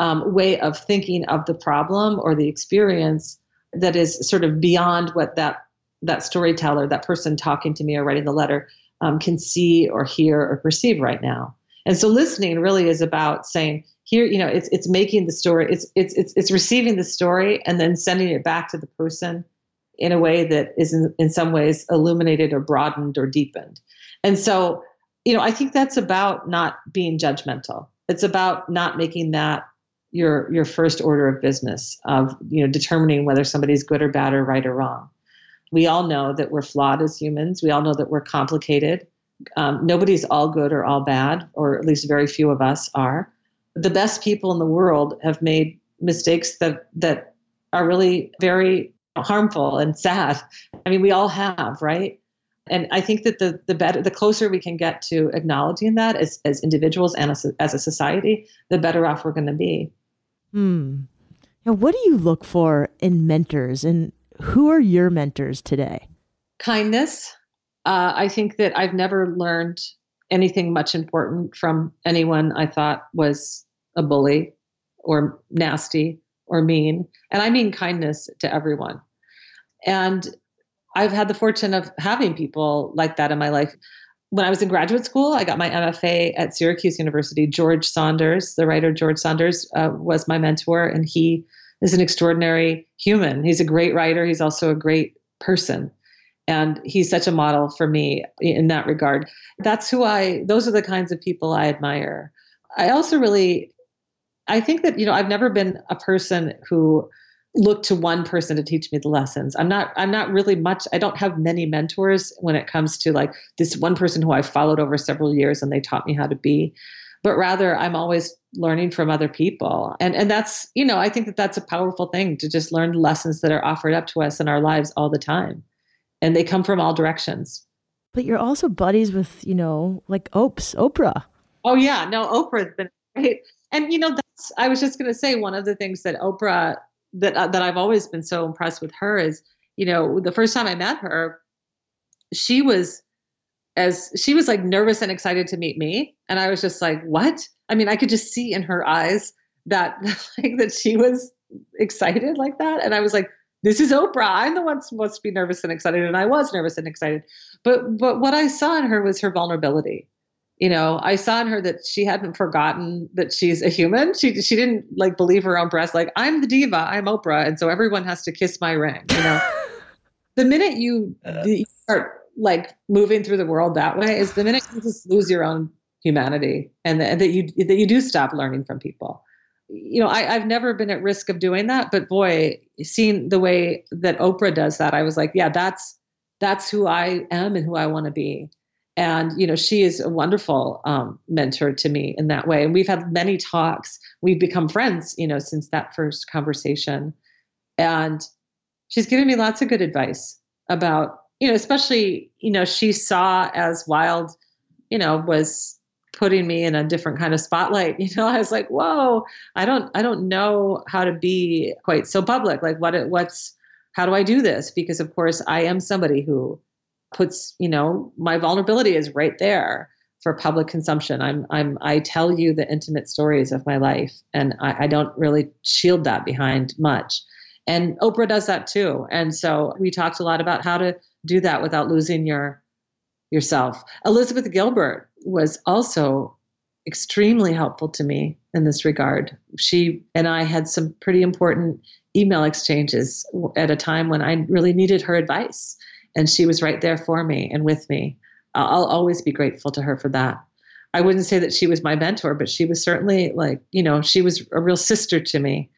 way of thinking of the problem or the experience that is sort of beyond what that storyteller, that person talking to me or writing the letter, can see or hear or perceive right now. And so listening really is about saying, here, you know, it's making the story, it's receiving the story and then sending it back to the person in a way that is in some ways illuminated or broadened or deepened. And so, you know, I think that's about not being judgmental. It's about not making that your first order of business of, you know, determining whether somebody's good or bad or right or wrong. We all know that we're flawed as humans. We all know that we're complicated. Nobody's all good or all bad, or at least very few of us are. The best people in the world have made mistakes that are really very harmful and sad. I mean, we all have, right? And I think that the closer we can get to acknowledging that as individuals and as a society, the better off we're going to be. Now, what do you look for in mentors, and who are your mentors today? Kindness. I think that I've never learned anything much important from anyone I thought was a bully or nasty or mean. And I mean kindness to everyone. And I've had the fortune of having people like that in my life. When I was in graduate school, I got my MFA at Syracuse University. George Saunders, the writer George Saunders, was my mentor, and he is an extraordinary human. He's a great writer. He's also a great person. And he's such a model for me in that regard. Those are the kinds of people I admire. I also really, I think that, you know, I've never been a person who looked to one person to teach me the lessons. I'm not really much, I don't have many mentors when it comes to, like, this one person who I followed over several years and they taught me how to be, but rather I'm always learning from other people. And that's, you know, I think that that's a powerful thing, to just learn lessons that are offered up to us in our lives all the time. And they come from all directions. But you're also buddies with, you know, like Oprah. Oh, yeah. No, Oprah's been great. And, you know, that's, I was just going to say, one of the things that Oprah, that I've always been so impressed with her is, you know, the first time I met her, she was like nervous and excited to meet me. And I was just like, what? I mean, I could just see in her eyes that she was excited like that. And I was like, this is Oprah. I'm the one supposed to be nervous and excited. And I was nervous and excited. But what I saw in her was her vulnerability. You know, I saw in her that she hadn't forgotten that she's a human. She didn't like believe her own breast. Like, I'm the diva, I'm Oprah. And so everyone has to kiss my ring. You know, the minute you start like moving through the world that way is the minute you just lose your own humanity and that you do stop learning from people. You know, I've never been at risk of doing that, but boy, seeing the way that Oprah does that, I was like, yeah, that's who I am and who I want to be. And, you know, she is a wonderful mentor to me in that way. And we've had many talks. We've become friends, you know, since that first conversation. And she's given me lots of good advice about, you know, especially, you know, she saw as Wild, you know, was putting me in a different kind of spotlight. You know, I was like, whoa, I don't know how to be quite so public. Like, how do I do this? Because of course I am somebody who puts, you know, my vulnerability is right there for public consumption. I tell you the intimate stories of my life, and I don't really shield that behind much. And Oprah does that too. And so we talked a lot about how to do that without losing yourself. Elizabeth Gilbert was also extremely helpful to me in this regard. She and I had some pretty important email exchanges at a time when I really needed her advice. And she was right there for me and with me. I'll always be grateful to her for that. I wouldn't say that she was my mentor, but she was certainly like, you know, she was a real sister to me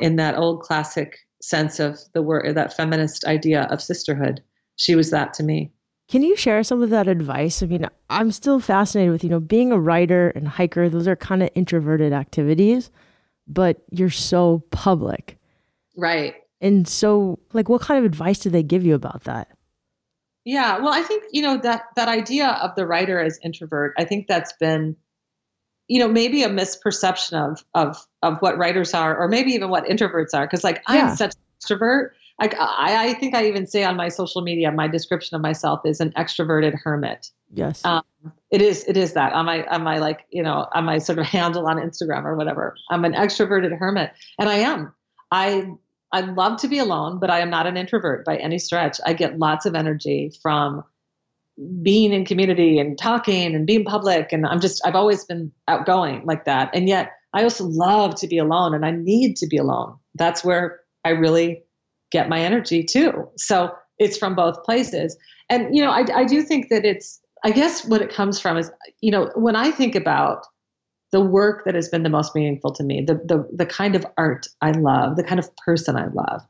in that old classic sense of the word, that feminist idea of sisterhood. She was that to me. Can you share some of that advice? I mean, I'm still fascinated with, you know, being a writer and hiker. Those are kind of introverted activities, but you're so public. Right. And so like, what kind of advice did they give you about that? Yeah, well, I think, you know, that idea of the writer as introvert, I think that's been, you know, maybe a misperception of what writers are, or maybe even what introverts are. Because like, I'm such an extrovert. Like, I think I even say on my social media, my description of myself is an extroverted hermit. Yes, it is that on my like, you know, on my sort of handle on Instagram or whatever. I'm an extroverted hermit, and I am. I love to be alone, but I am not an introvert by any stretch. I get lots of energy from being in community and talking and being public. And I've always been outgoing like that. And yet I also love to be alone, and I need to be alone. That's where I really get my energy too. So it's from both places. And, you know, I do think that it's, I guess what it comes from is, you know, when I think about the work that has been the most meaningful to me, the kind of art I love, the kind of person I love,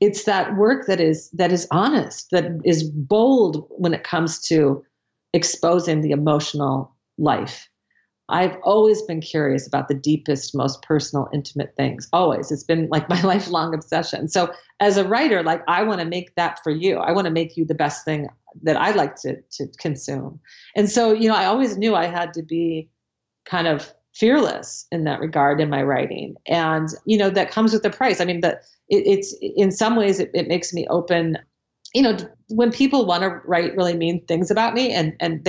it's that work that is honest, that is bold when it comes to exposing the emotional life. I've always been curious about the deepest, most personal, intimate things. Always. It's been like my lifelong obsession. So as a writer, like, I want to make that for you. I want to make you the best thing that I like to consume. And so, you know, I always knew I had to be kind of fearless in that regard in my writing. And, you know, that comes with the price. I mean, it's in some ways it makes me open, you know, when people want to write really mean things about me, and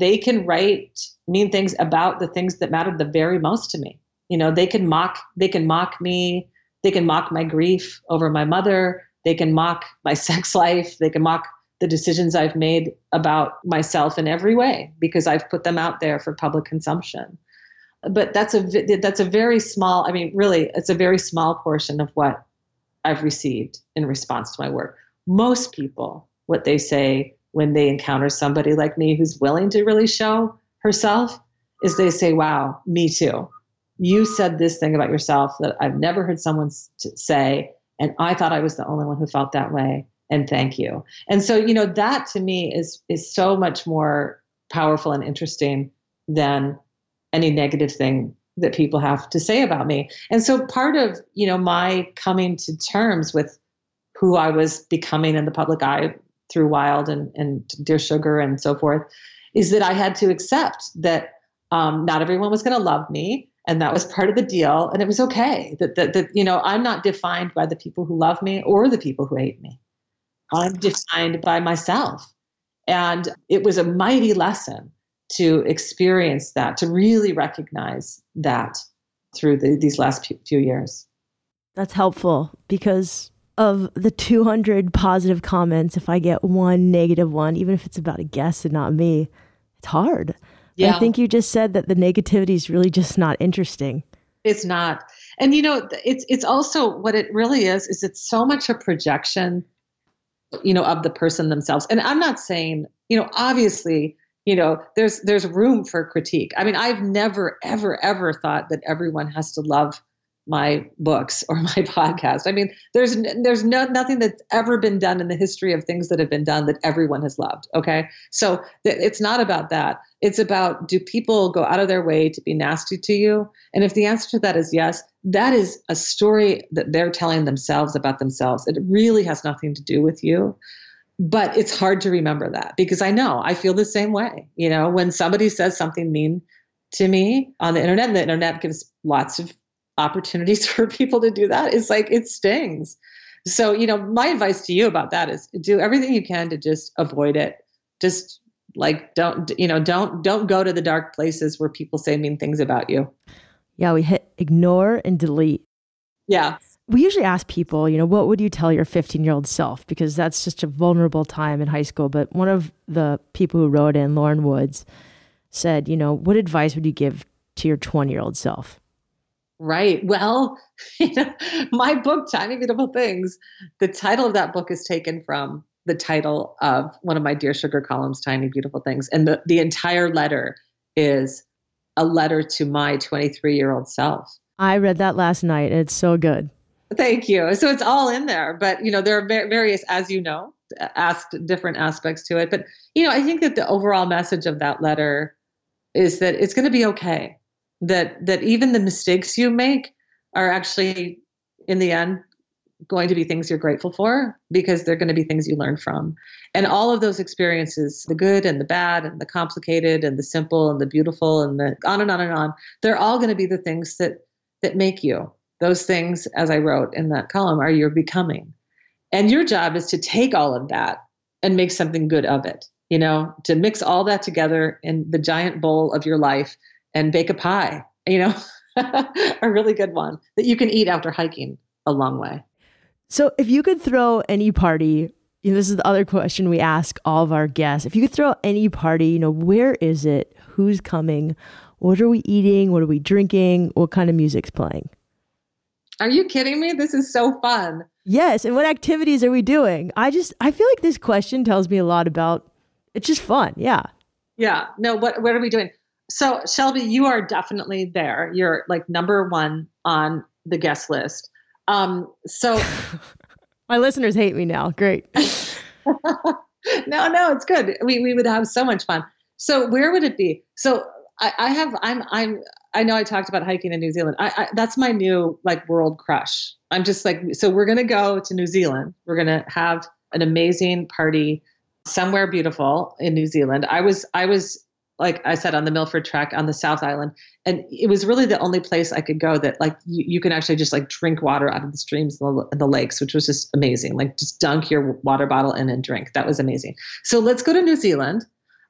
they can write mean things about the things that matter the very most to me. You know, they can mock me. They can mock my grief over my mother. They can mock my sex life. They can mock the decisions I've made about myself in every way, because I've put them out there for public consumption. But that's a very small, I mean, really, it's a very small portion of what I've received in response to my work. Most people, what they say when they encounter somebody like me who's willing to really show herself is they say, wow, me too. You said this thing about yourself that I've never heard someone say, and I thought I was the only one who felt that way. And thank you. And so, you know, that to me is so much more powerful and interesting than any negative thing that people have to say about me. And so part of, you know, my coming to terms with who I was becoming in the public eye through Wild and Dear Sugar and so forth, is that I had to accept that not everyone was going to love me. And that was part of the deal. And it was okay that, you know, I'm not defined by the people who love me or the people who hate me. I'm defined by myself. And it was a mighty lesson to experience that, to really recognize that through these last few years. That's helpful, because of the 200 positive comments, if I get one negative one, even if it's about a guest and not me, it's hard. Yeah. I think you just said that the negativity is really just not interesting. It's not. And, you know, it's also what it really is it's so much a projection, you know, of the person themselves. And I'm not saying, you know, obviously, you know, there's room for critique. I mean, I've never, ever, ever thought that everyone has to love my books or my podcast. I mean, there's nothing that's ever been done in the history of things that have been done that everyone has loved. Okay. So it's not about that. It's about, do people go out of their way to be nasty to you? And if the answer to that is yes, that is a story that they're telling themselves about themselves. It really has nothing to do with you. But it's hard to remember that, because I know I feel the same way. You know, when somebody says something mean to me on the internet, and the internet gives lots of opportunities for people to do that, it's like, it stings. So, you know, my advice to you about that is do everything you can to just avoid it. Just like, don't go to the dark places where people say mean things about you. Yeah. We hit ignore and delete. Yeah. We usually ask people, you know, what would you tell your 15-year-old self? Because that's such a vulnerable time in high school. But one of the people who wrote in, Lauren Woods, said, you know, what advice would you give to your 20-year-old self? Right. Well, you know, my book, Tiny Beautiful Things, the title of that book is taken from the title of one of my Dear Sugar columns, Tiny Beautiful Things. And the entire letter is a letter to my 23-year-old self. I read that last night. It's so good. Thank you. So it's all in there, but you know, there are various, as you know, asked different aspects to it. But, you know, I think that the overall message of that letter is that it's going to be okay. That even the mistakes you make are actually in the end going to be things you're grateful for, because they're going to be things you learn from. And all of those experiences, the good and the bad and the complicated and the simple and the beautiful and the on and on and on, they're all going to be the things that make you. Those things, as I wrote in that column, are your becoming. And your job is to take all of that and make something good of it, you know, to mix all that together in the giant bowl of your life and bake a pie, you know, a really good one that you can eat after hiking a long way. So if you could throw any party, you know, this is the other question we ask all of our guests. If you could throw any party, you know, where is it? Who's coming? What are we eating? What are we drinking? What kind of music's playing? Are you kidding me? This is so fun. Yes. And what activities are we doing? I feel like this question tells me a lot about, it's just fun. Yeah. Yeah. No, what are we doing? So Shelby, you are definitely there. You're like number one on the guest list. So my listeners hate me now. Great. No, it's good. We would have so much fun. So where would it be? So I know I talked about hiking in New Zealand. That's my new like world crush. I'm just like, so we're going to go to New Zealand. We're going to have an amazing party somewhere beautiful in New Zealand. I was, like I said, on the Milford Track on the South Island. And it was really the only place I could go that like you can actually just like drink water out of the streams and the lakes, which was just amazing. Like just dunk your water bottle in and drink. That was amazing. So let's go to New Zealand.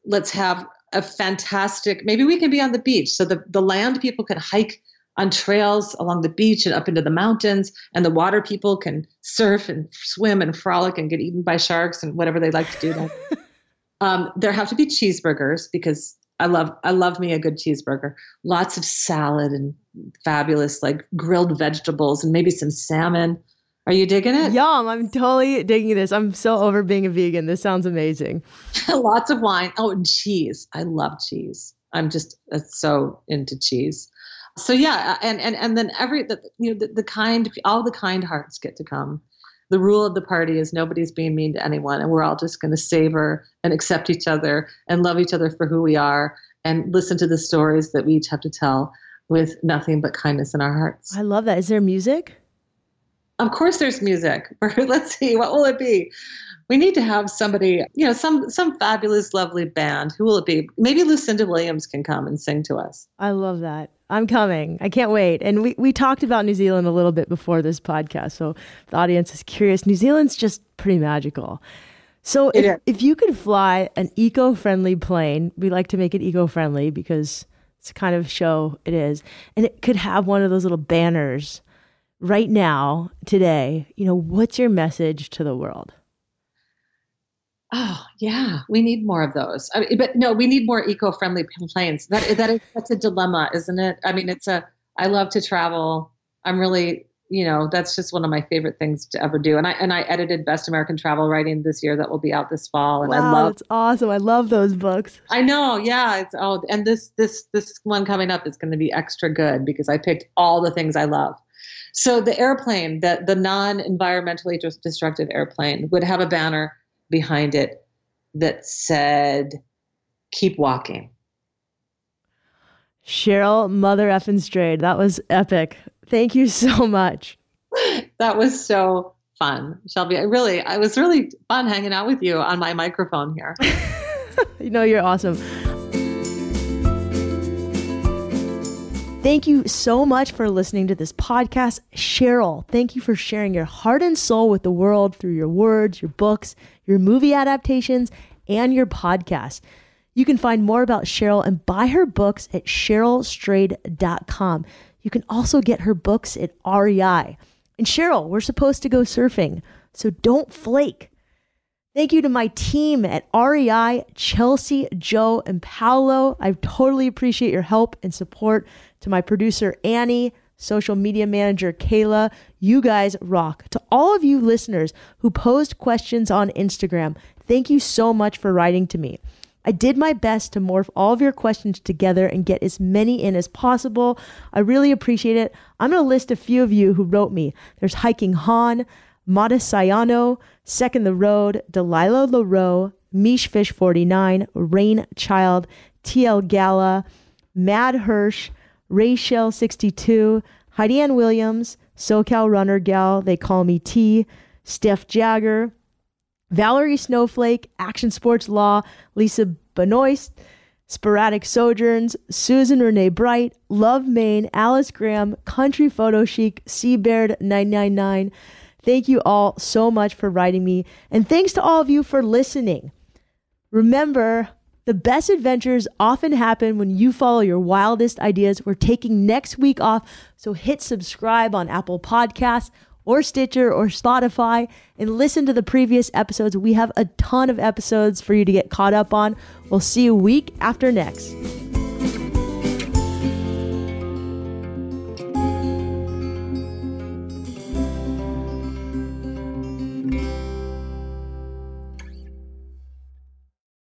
Let's have a fantastic, maybe we can be on the beach. So the land people can hike on trails along the beach and up into the mountains, and the water people can surf and swim and frolic and get eaten by sharks and whatever they like to do. There have to be cheeseburgers, because I love me a good cheeseburger, lots of salad and fabulous, like grilled vegetables and maybe some salmon. Are you digging it? Yum. I'm totally digging this. I'm so over being a vegan. This sounds amazing. Lots of wine. Oh, and cheese. I love cheese. I'm just so into cheese. So yeah. And then all the kind hearts get to come. The rule of the party is nobody's being mean to anyone, and we're all just going to savor and accept each other and love each other for who we are and listen to the stories that we each have to tell with nothing but kindness in our hearts. I love that. Is there music? Of course there's music. Let's see, what will it be? We need to have somebody, you know, some fabulous, lovely band. Who will it be? Maybe Lucinda Williams can come and sing to us. I love that. I'm coming. I can't wait. And we talked about New Zealand a little bit before this podcast, so the audience is curious. New Zealand's just pretty magical. So if you could fly an eco-friendly plane, we like to make it eco-friendly because it's the kind of show it is, and it could have one of those little banners right now, today, you know, what's your message to the world? Oh, yeah, we need more of those. I mean, but no, we need more eco-friendly planes. That's a dilemma, isn't it? I mean, I love to travel. I'm really, you know, that's just one of my favorite things to ever do. And I edited Best American Travel Writing this year that will be out this fall. And wow, that's awesome. I love those books. I know. Yeah. And this one coming up is going to be extra good because I picked all the things I love. So the airplane, the non-environmentally destructive airplane would have a banner behind it that said, keep walking. Cheryl Mother Effin' Strayed. That was epic. Thank you so much. That was so fun, Shelby. I was really fun hanging out with you on my microphone here. You know, you're awesome. Thank you so much for listening to this podcast. Cheryl, thank you for sharing your heart and soul with the world through your words, your books, your movie adaptations, and your podcast. You can find more about Cheryl and buy her books at CherylStrayed.com. You can also get her books at REI. And Cheryl, we're supposed to go surfing, so don't flake. Thank you to my team at REI, Chelsea, Joe, and Paolo. I totally appreciate your help and support. To my producer, Annie, social media manager, Kayla. You guys rock. To all of you listeners who posed questions on Instagram, thank you so much for writing to me. I did my best to morph all of your questions together and get as many in as possible. I really appreciate it. I'm going to list a few of you who wrote me. There's Hiking Han, Matasayano, Second the Road, Delilah LaRoe, Mishfish49, Rain Child, TL Gala, Mad Hirsch, Rachel62, Heidi Ann Williams, SoCal Runner Gal, They Call Me T, Steph Jagger, Valerie Snowflake, Action Sports Law, Lisa Benoist, Sporadic Sojourns, Susan Renee Bright, Love Maine, Alice Graham, Country Photo Chic, Seabeard999, Thank you all so much for writing me. And thanks to all of you for listening. Remember, the best adventures often happen when you follow your wildest ideas. We're taking next week off, so hit subscribe on Apple Podcasts or Stitcher or Spotify and listen to the previous episodes. We have a ton of episodes for you to get caught up on. We'll see you week after next.